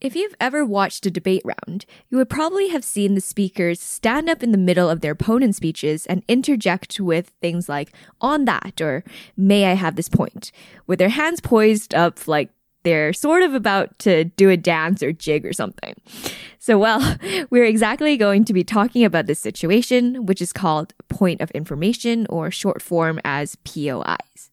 If you've ever watched a debate round, you would probably have seen the speakers stand up in the middle of their opponent's speeches and interject with things like, on that, or may I have this point, with their hands poised up like they're sort of about to do a dance or jig or something. So, well, we're exactly going to be talking about this situation, which is called point of information, or short form as POIs.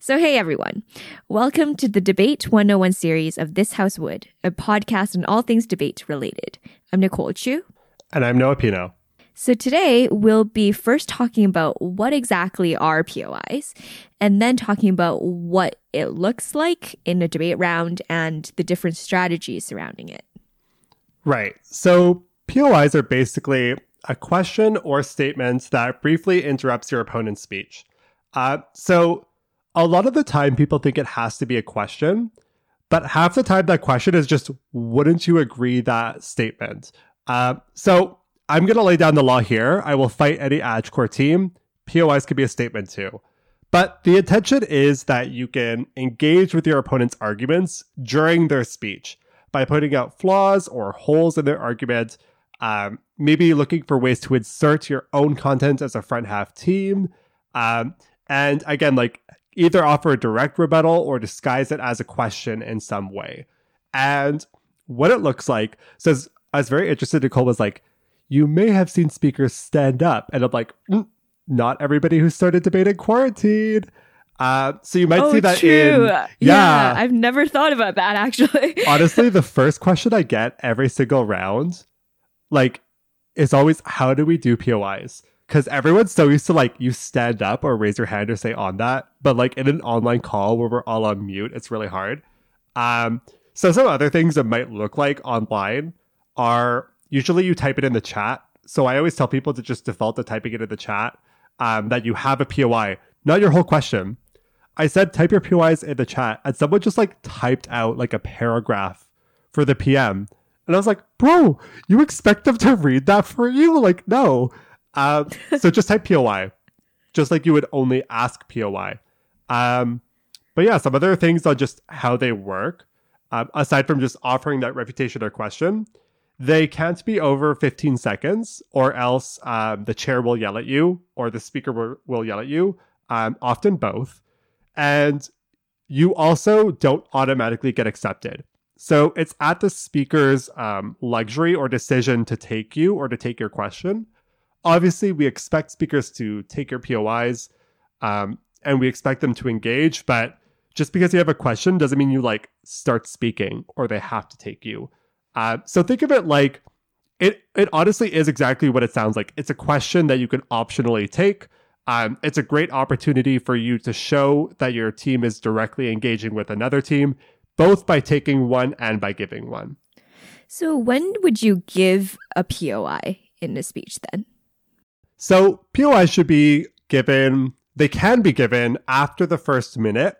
So hey everyone, welcome to the Debate 101 series of This House Wood, a podcast on all things debate related. I'm Nicole Chu. And I'm Noah Pino. So today we'll be first talking about what exactly are POIs, and then talking about what it looks like in a debate round and the different strategies surrounding it. Right. So POIs are basically a question or statement that briefly interrupts your opponent's speech. A lot of the time, people think it has to be a question, but half the time that question is just, wouldn't you agree that statement? So I'm going to lay down the law here. I will fight any AdCore team. POIs could be a statement too. But the intention is that you can engage with your opponent's arguments during their speech by pointing out flaws or holes in their argument, maybe looking for ways to insert your own content as a front half team. And again, either offer a direct rebuttal or disguise it as a question in some way. And what it looks like, so I was very interested, Nicole was like, you may have seen speakers stand up. And I'm like, not everybody who started debating quarantined. So you might see that true. Yeah, I've never thought about that, actually. Honestly, the first question I get every single round, is always, how do we do POIs? Because everyone's so used to, you stand up or raise your hand or say on that. But, in an online call where we're all on mute, it's really hard. So some other things that might look like online are usually you type it in the chat. So I always tell people to just default to typing it in the chat, that you have a POI, not your whole question. I said type your POIs in the chat. And someone just, typed out, a paragraph for the PM. And I was like, bro, you expect them to read that for you? No. So just type POI, just like you would only ask POI. But yeah, some other things on just how they work, aside from just offering that refutation or question, they can't be over 15 seconds or else the chair will yell at you or the speaker will yell at you, often both. And you also don't automatically get accepted. So it's at the speaker's luxury or decision to take you or to take your question. Obviously, we expect speakers to take your POIs and we expect them to engage. But just because you have a question doesn't mean you start speaking or they have to take you. So think of it it honestly is exactly what it sounds like. It's a question that you can optionally take. It's a great opportunity for you to show that your team is directly engaging with another team, both by taking one and by giving one. So when would you give a POI in a speech then? So POIs can be given after the first minute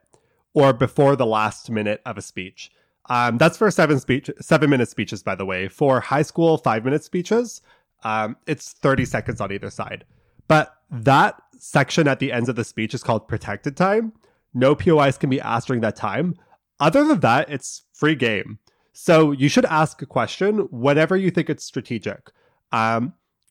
or before the last minute of a speech. That's for 7-minute speeches, by the way. For high school 5-minute speeches, it's 30 seconds on either side. But that section at the end of the speech is called protected time. No POIs can be asked during that time. Other than that, it's free game. So you should ask a question whenever you think it's strategic.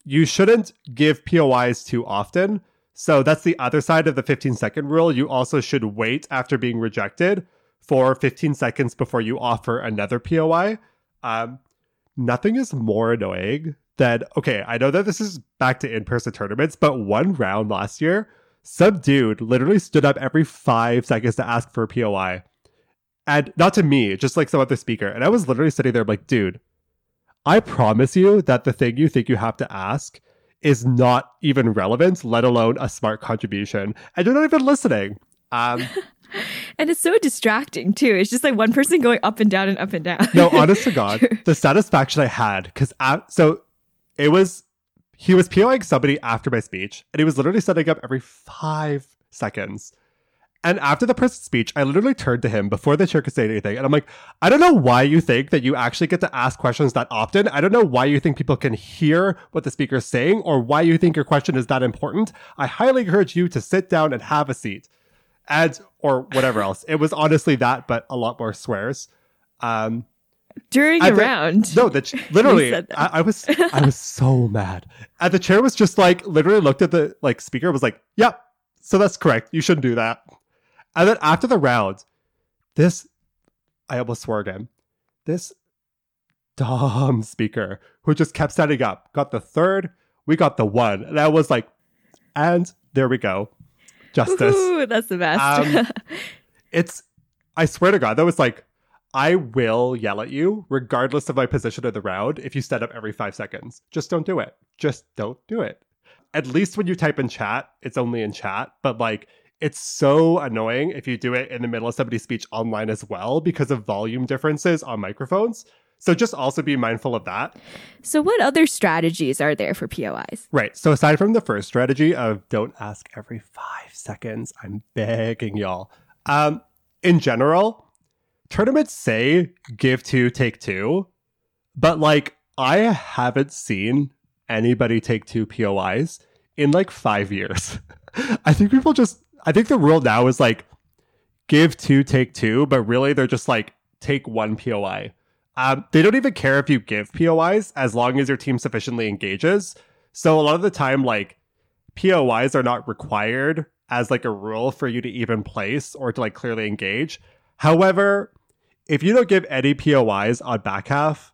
You shouldn't give POIs too often. So that's the other side of the 15-second rule. You also should wait after being rejected for 15 seconds before you offer another POI. Nothing is more annoying than, okay, I know that this is back to in-person tournaments, but one round last year, some dude literally stood up every 5 seconds to ask for a POI. And not to me, just some other speaker. And I was literally sitting there dude, I promise you that the thing you think you have to ask is not even relevant, let alone a smart contribution. And you're not even listening. And it's so distracting, too. It's just one person going up and down and up and down. No, honest to God, the satisfaction I had, because he was POing somebody after my speech, and he was literally setting up every 5 seconds. And after the person's speech, I literally turned to him before the chair could say anything. And I'm like, I don't know why you think that you actually get to ask questions that often. I don't know why you think people can hear what the speaker is saying or why you think your question is that important. I highly encourage you to sit down and have a seat or whatever else. It was honestly that, but a lot more swears. During a round. No, literally, I was so mad. And the chair was just like, literally looked at the like speaker, was like, yep, so that's correct. You shouldn't do that. And then after the round, this, I almost swore again, this dumb speaker who just kept standing up, got the third, we got the one. And I was like, and there we go. Justice. Ooh, that's the best. I swear to God, that was like, I will yell at you regardless of my position in the round if you stand up every 5 seconds. Just don't do it. Just don't do it. At least when you type in chat, it's only in chat. But like, it's so annoying if you do it in the middle of somebody's speech online as well because of volume differences on microphones. So just also be mindful of that. So what other strategies are there for POIs? Right. So aside from the first strategy of don't ask every 5 seconds, I'm begging y'all. In general, tournaments say give two, take two. But like, I haven't seen anybody take two POIs in like 5 years. I think the rule now is like give two, take two. But really, they're just like take one POI. They don't even care if you give POIs as long as your team sufficiently engages. So a lot of the time, like POIs are not required as like a rule for you to even place or to like clearly engage. However, if you don't give any POIs on back half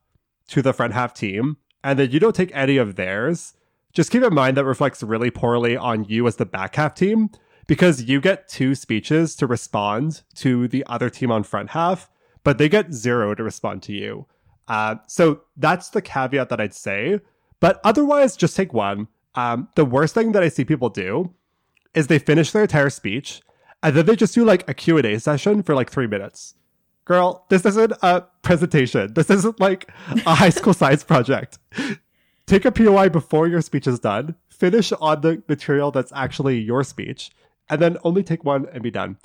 to the front half team, and then you don't take any of theirs, just keep in mind that reflects really poorly on you as the back half team, because you get two speeches to respond to the other team on front half, but they get zero to respond to you. So that's the caveat that I'd say. But otherwise, just take one. The worst thing that I see people do is they finish their entire speech, and then they just do like a Q&A session for like 3 minutes. Girl, this isn't a presentation. This isn't like a high school science project. Take a POI before your speech is done. Finish on the material that's actually your speech. And then only take one and be done.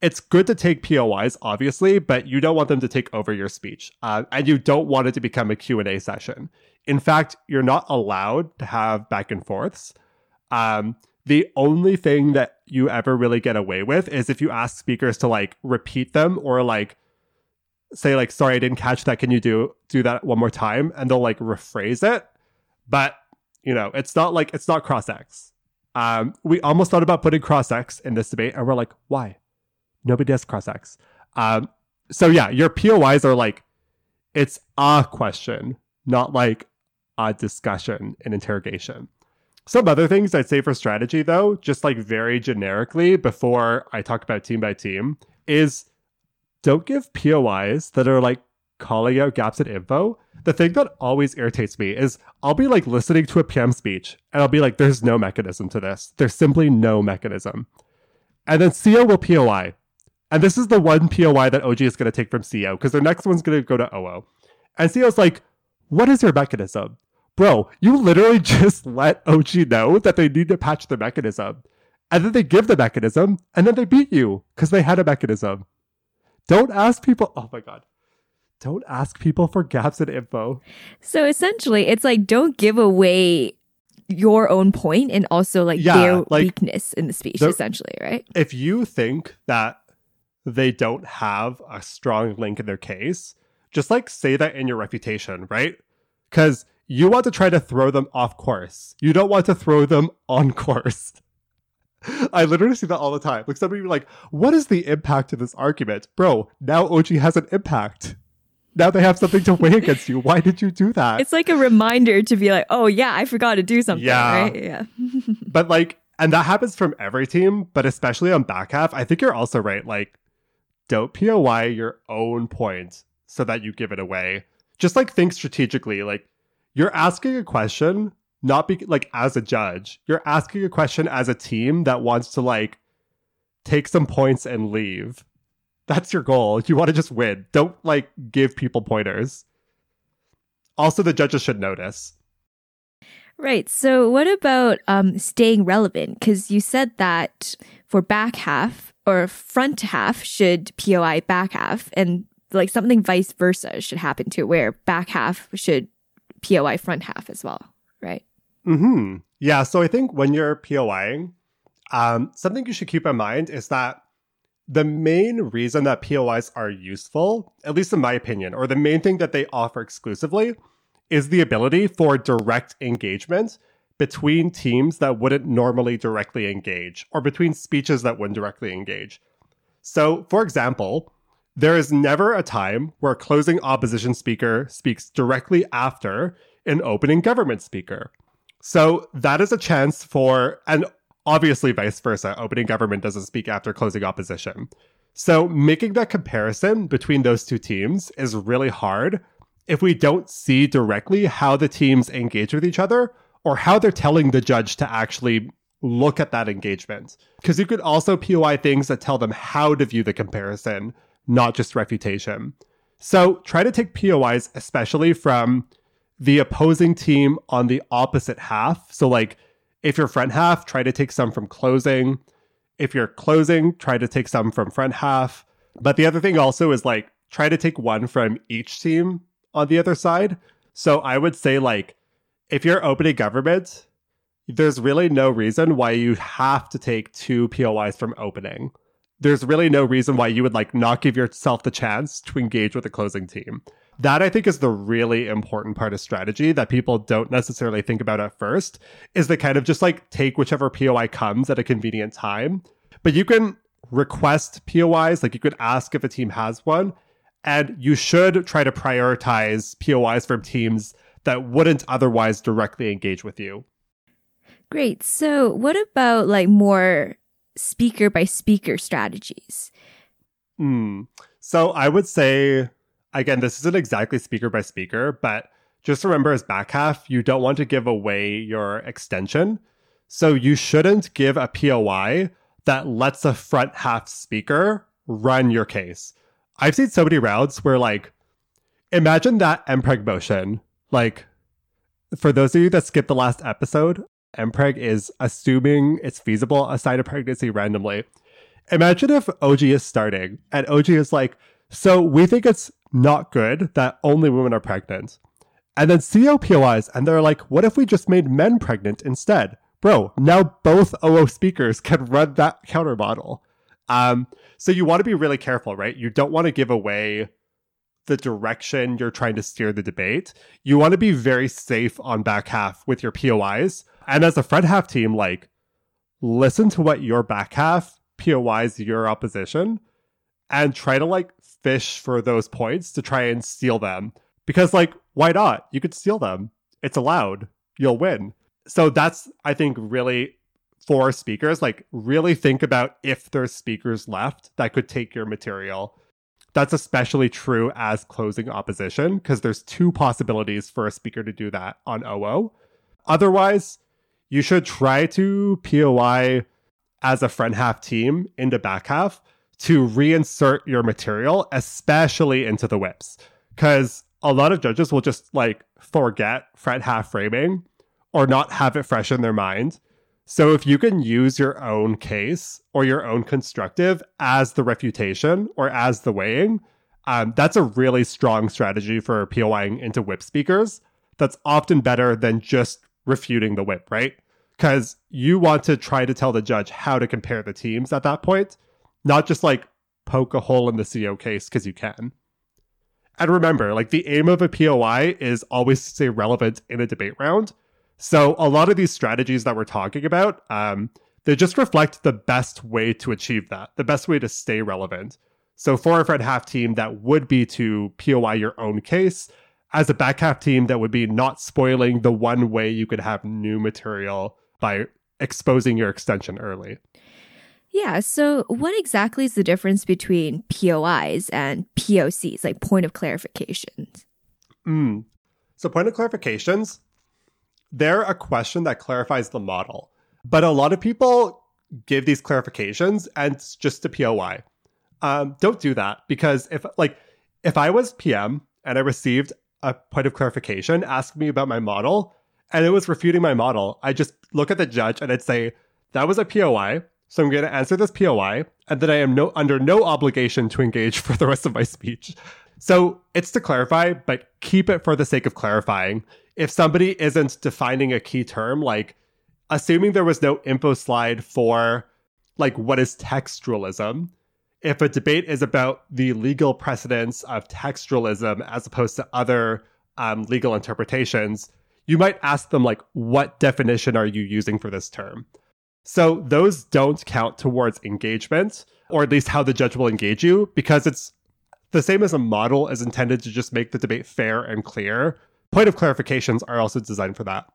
It's good to take POIs, obviously, but you don't want them to take over your speech. And you don't want it to become a Q&A session. In fact, you're not allowed to have back and forths. The only thing that you ever really get away with is if you ask speakers to like repeat them or like say like, sorry, I didn't catch that. Can you do that one more time? And they'll like rephrase it. But, you know, it's not cross-X. We almost thought about putting cross-X in this debate and we're like, why? Nobody does cross-X. So yeah, your POIs are like, it's a question, not like a discussion, an interrogation. Some other things I'd say for strategy, though, just like very generically before I talk about team by team, is don't give POIs that are like calling out gaps in info. The thing that always irritates me is I'll be like listening to a PM speech and I'll be like, there's no mechanism to this. There's simply no mechanism. And then CO will POI. And this is the one POI that OG is going to take from CO because their next one's going to go to OO. And CO's like, what is your mechanism? Bro, you literally just let OG know that they need to patch the mechanism. And then they give the mechanism, and then they beat you because they had a mechanism. Don't ask people... Oh my God. Don't ask people for gaps in info. So essentially, it's like don't give away your own point and also like their weakness in the speech, essentially, right? If you think that they don't have a strong link in their case, just like say that in your refutation, right? Because... you want to try to throw them off course. You don't want to throw them on course. I literally see that all the time. Like somebody be like, what is the impact of this argument? Bro, now OG has an impact. Now they have something to weigh against you. Why did you do that? It's like a reminder to be like, oh yeah, I forgot to do something. Yeah. Right? Yeah. But like, and that happens from every team, but especially on back half. I think you're also right. Like, don't POI your own point so that you give it away. Just like think strategically, like, you're asking a question, not like as a judge. You're asking a question as a team that wants to like take some points and leave. That's your goal. You want to just win. Don't like give people pointers. Also, the judges should notice. Right. So what about staying relevant? Because you said that for back half or front half should POI back half and like something vice versa should happen too, where back half should POI front half as well, right? Mm-hmm. Yeah, so I think when you're POIing, something you should keep in mind is that The main reason that POIs are useful, at least in my opinion, or the main thing that they offer exclusively, is the ability for direct engagement between teams that wouldn't normally directly engage, or between speeches that wouldn't directly engage. So, for example, there is never a time where a closing opposition speaker speaks directly after an opening government speaker. So that is a chance for, and obviously vice versa, opening government doesn't speak after closing opposition. So making that comparison between those two teams is really hard if we don't see directly how the teams engage with each other or how they're telling the judge to actually look at that engagement. Because you could also POI things that tell them how to view the comparison, not just refutation. So try to take POIs especially from the opposing team on the opposite half. So like if you're front half, try to take some from closing. If you're closing, try to take some from front half. But the other thing also is like try to take one from each team on the other side. So I would say like if you're opening government, there's really no reason why you have to take two POIs from opening. There's really no reason why you would like not give yourself the chance to engage with the closing team. That, I think, is the really important part of strategy that people don't necessarily think about at first, is they kind of just like take whichever POI comes at a convenient time. But you can request POIs, like you could ask if a team has one, and you should try to prioritize POIs from teams that wouldn't otherwise directly engage with you. Great. So what about like more speaker by speaker strategies? So I would say, again, this isn't exactly speaker by speaker, but just remember as back half, you don't want to give away your extension. So you shouldn't give a POI that lets a front half speaker run your case. I've seen so many rounds where like, imagine that Mpreg motion. Like, for those of you that skipped the last episode, Mpreg is assuming it's feasible assign a pregnancy randomly. Imagine if OG is starting and OG is like, so we think it's not good that only women are pregnant. And then CO POIs, and they're like, what if we just made men pregnant instead? Bro, now both OO speakers can run that counter model. So you want to be really careful, right? You don't want to give away the direction you're trying to steer the debate. You want to be very safe on back half with your POIs. And as a front half team, like, listen to what your back half POIs your opposition and try to like fish for those points to try and steal them. Because like, why not? You could steal them. It's allowed. You'll win. So that's, I think, really for speakers, like really think about if there's speakers left that could take your material. That's especially true as closing opposition because there's two possibilities for a speaker to do that on OO. Otherwise, you should try to POI as a front half team into back half to reinsert your material, especially into the whips. Because a lot of judges will just like forget front half framing or not have it fresh in their mind. So if you can use your own case or your own constructive as the refutation or as the weighing, that's a really strong strategy for POIing into whip speakers. That's often better than just refuting the whip, right? Because you want to try to tell the judge how to compare the teams at that point, not just like poke a hole in the CO case because you can. And remember, like the aim of a POI is always to stay relevant in a debate round. So a lot of these strategies that we're talking about, they just reflect the best way to achieve that, the best way to stay relevant. So for a front half team, that would be to POI your own case. As a back half team, that would be not spoiling the one way you could have new material by exposing your extension early. Yeah, so what exactly is the difference between POIs and POCs, like point of clarifications? So point of clarifications, they're a question that clarifies the model. But a lot of people give these clarifications and it's just a POI. Don't do that, because if I was PM and I received a point of clarification asking me about my model and it was refuting my model, I just look at the judge and I'd say, that was a POI, so I'm going to answer this POI, and then I am under no obligation to engage for the rest of my speech. So it's to clarify, but keep it for the sake of clarifying. If somebody isn't defining a key term, like assuming there was no info slide for like what is textualism, if a debate is about the legal precedence of textualism as opposed to other legal interpretations, you might ask them, like, what definition are you using for this term? So those don't count towards engagement, or at least how the judge will engage you, because it's the same as a model is intended to just make the debate fair and clear. Point of clarifications are also designed for that.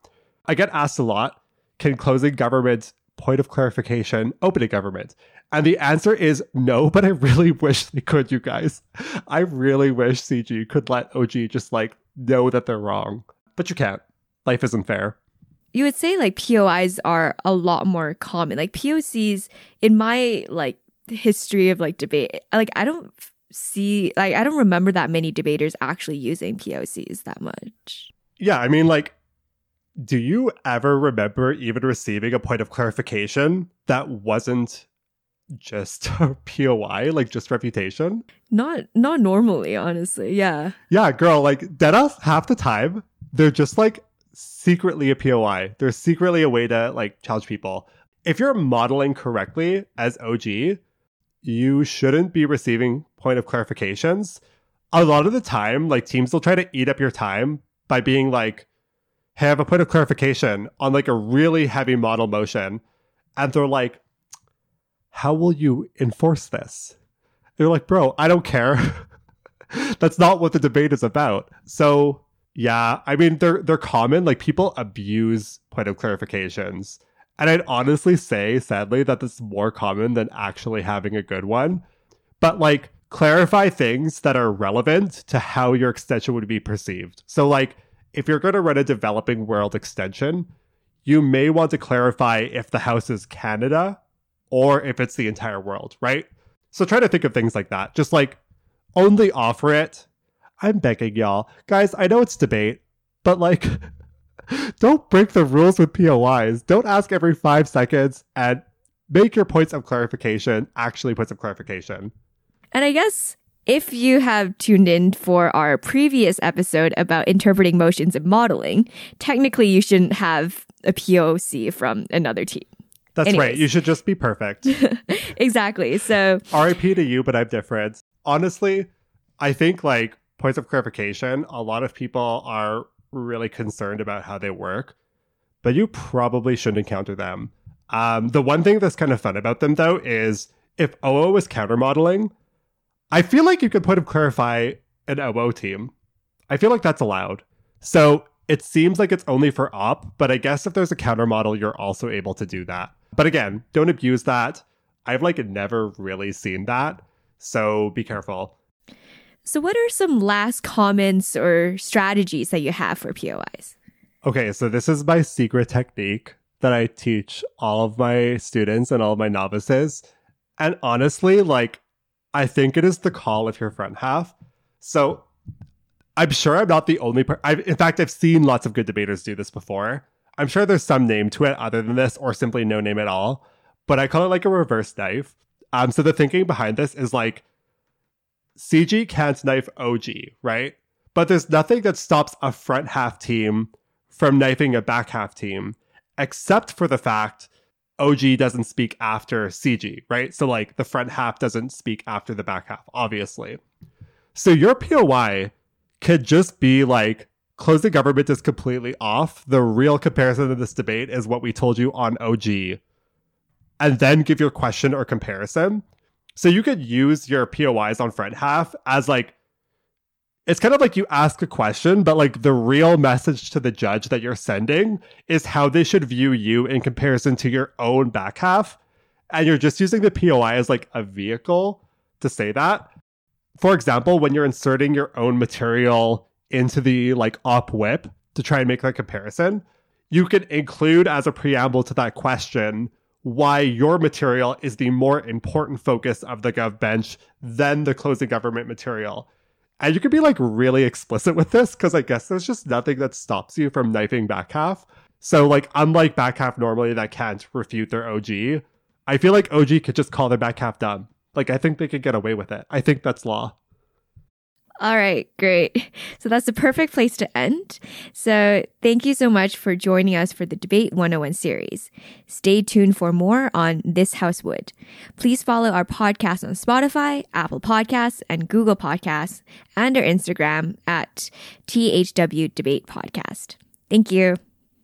I get asked a lot, can closing government, point of clarification, open a government? And the answer is no, but I really wish they could, you guys. I really wish CG could let OG just, like, know that they're wrong. But you can't. Life isn't fair. You would say, like, POIs are a lot more common. Like, POCs, in my, like, history of, like, debate, like, I don't remember that many debaters actually using POCs that much. Yeah, I mean, like, do you ever remember even receiving a point of clarification that wasn't just a POI, like just refutation? Not normally, honestly. Yeah. Yeah, girl, like dead off half the time, they're just like secretly a POI. They're secretly a way to like challenge people. If you're modeling correctly as OG, you shouldn't be receiving point of clarifications. A lot of the time, like teams will try to eat up your time by being like, hey, I have a point of clarification on like a really heavy model motion. And they're like, how will you enforce this? They're like, bro, I don't care. That's not what the debate is about. So yeah, I mean, they're common. Like people abuse point of clarifications. And I'd honestly say, sadly, that this is more common than actually having a good one. But like clarify things that are relevant to how your extension would be perceived. So like if you're going to run a developing world extension, you may want to clarify if the house is Canada or if it's the entire world, right? So try to think of things like that. Just like, only offer it. I'm begging y'all. Guys, I know it's debate, but like, don't break the rules with POIs. Don't ask every 5 seconds and make your points of clarification actually points of clarification. And I guess if you have tuned in for our previous episode about interpreting motions and modeling, technically you shouldn't have a POC from another team. That's anyways. Right. You should just be perfect. Exactly. So RIP to you, but I'm different. Honestly, I think like points of clarification, a lot of people are really concerned about how they work, but you probably shouldn't encounter them. The one thing that's kind of fun about them, though, is if OO is countermodeling, I feel like you could point of clarify an OO team. I feel like that's allowed. So it seems like it's only for op, but I guess if there's a countermodel, you're also able to do that. But again, don't abuse that. I've like never really seen that. So be careful. So what are some last comments or strategies that you have for POIs? Okay, so this is my secret technique that I teach all of my students and all of my novices. And honestly, like, I think it is the call of your front half. So I'm sure I'm not the only person. In fact, I've seen lots of good debaters do this before. I'm sure there's some name to it other than this or simply no name at all, but I call it like a reverse knife. So the thinking behind this is like CG can't knife OG, right? But there's nothing that stops a front half team from knifing a back half team, except for the fact OG doesn't speak after CG, right? So like the front half doesn't speak after the back half, obviously. So your POI could just be like, closing government is completely off. The real comparison of this debate is what we told you on OG. And then give your question or comparison. So you could use your POIs on front half as like, it's kind of like you ask a question, but like the real message to the judge that you're sending is how they should view you in comparison to your own back half. And you're just using the POI as like a vehicle to say that. For example, when you're inserting your own material into the like op whip to try and make that comparison, you can include as a preamble to that question why your material is the more important focus of the gov bench than the closing government material. And you can be like really explicit with this because I guess there's just nothing that stops you from knifing back half. So like unlike back half normally that can't refute their OG, I feel like OG could just call their back half dumb. Like I think they could get away with it. I think that's law. All right, great. So that's the perfect place to end. So thank you so much for joining us for the Debate 101 series. Stay tuned for more on This House Wood. Please follow our podcast on Spotify, Apple Podcasts, and Google Podcasts, and our Instagram at THW Debate Podcast. Thank you.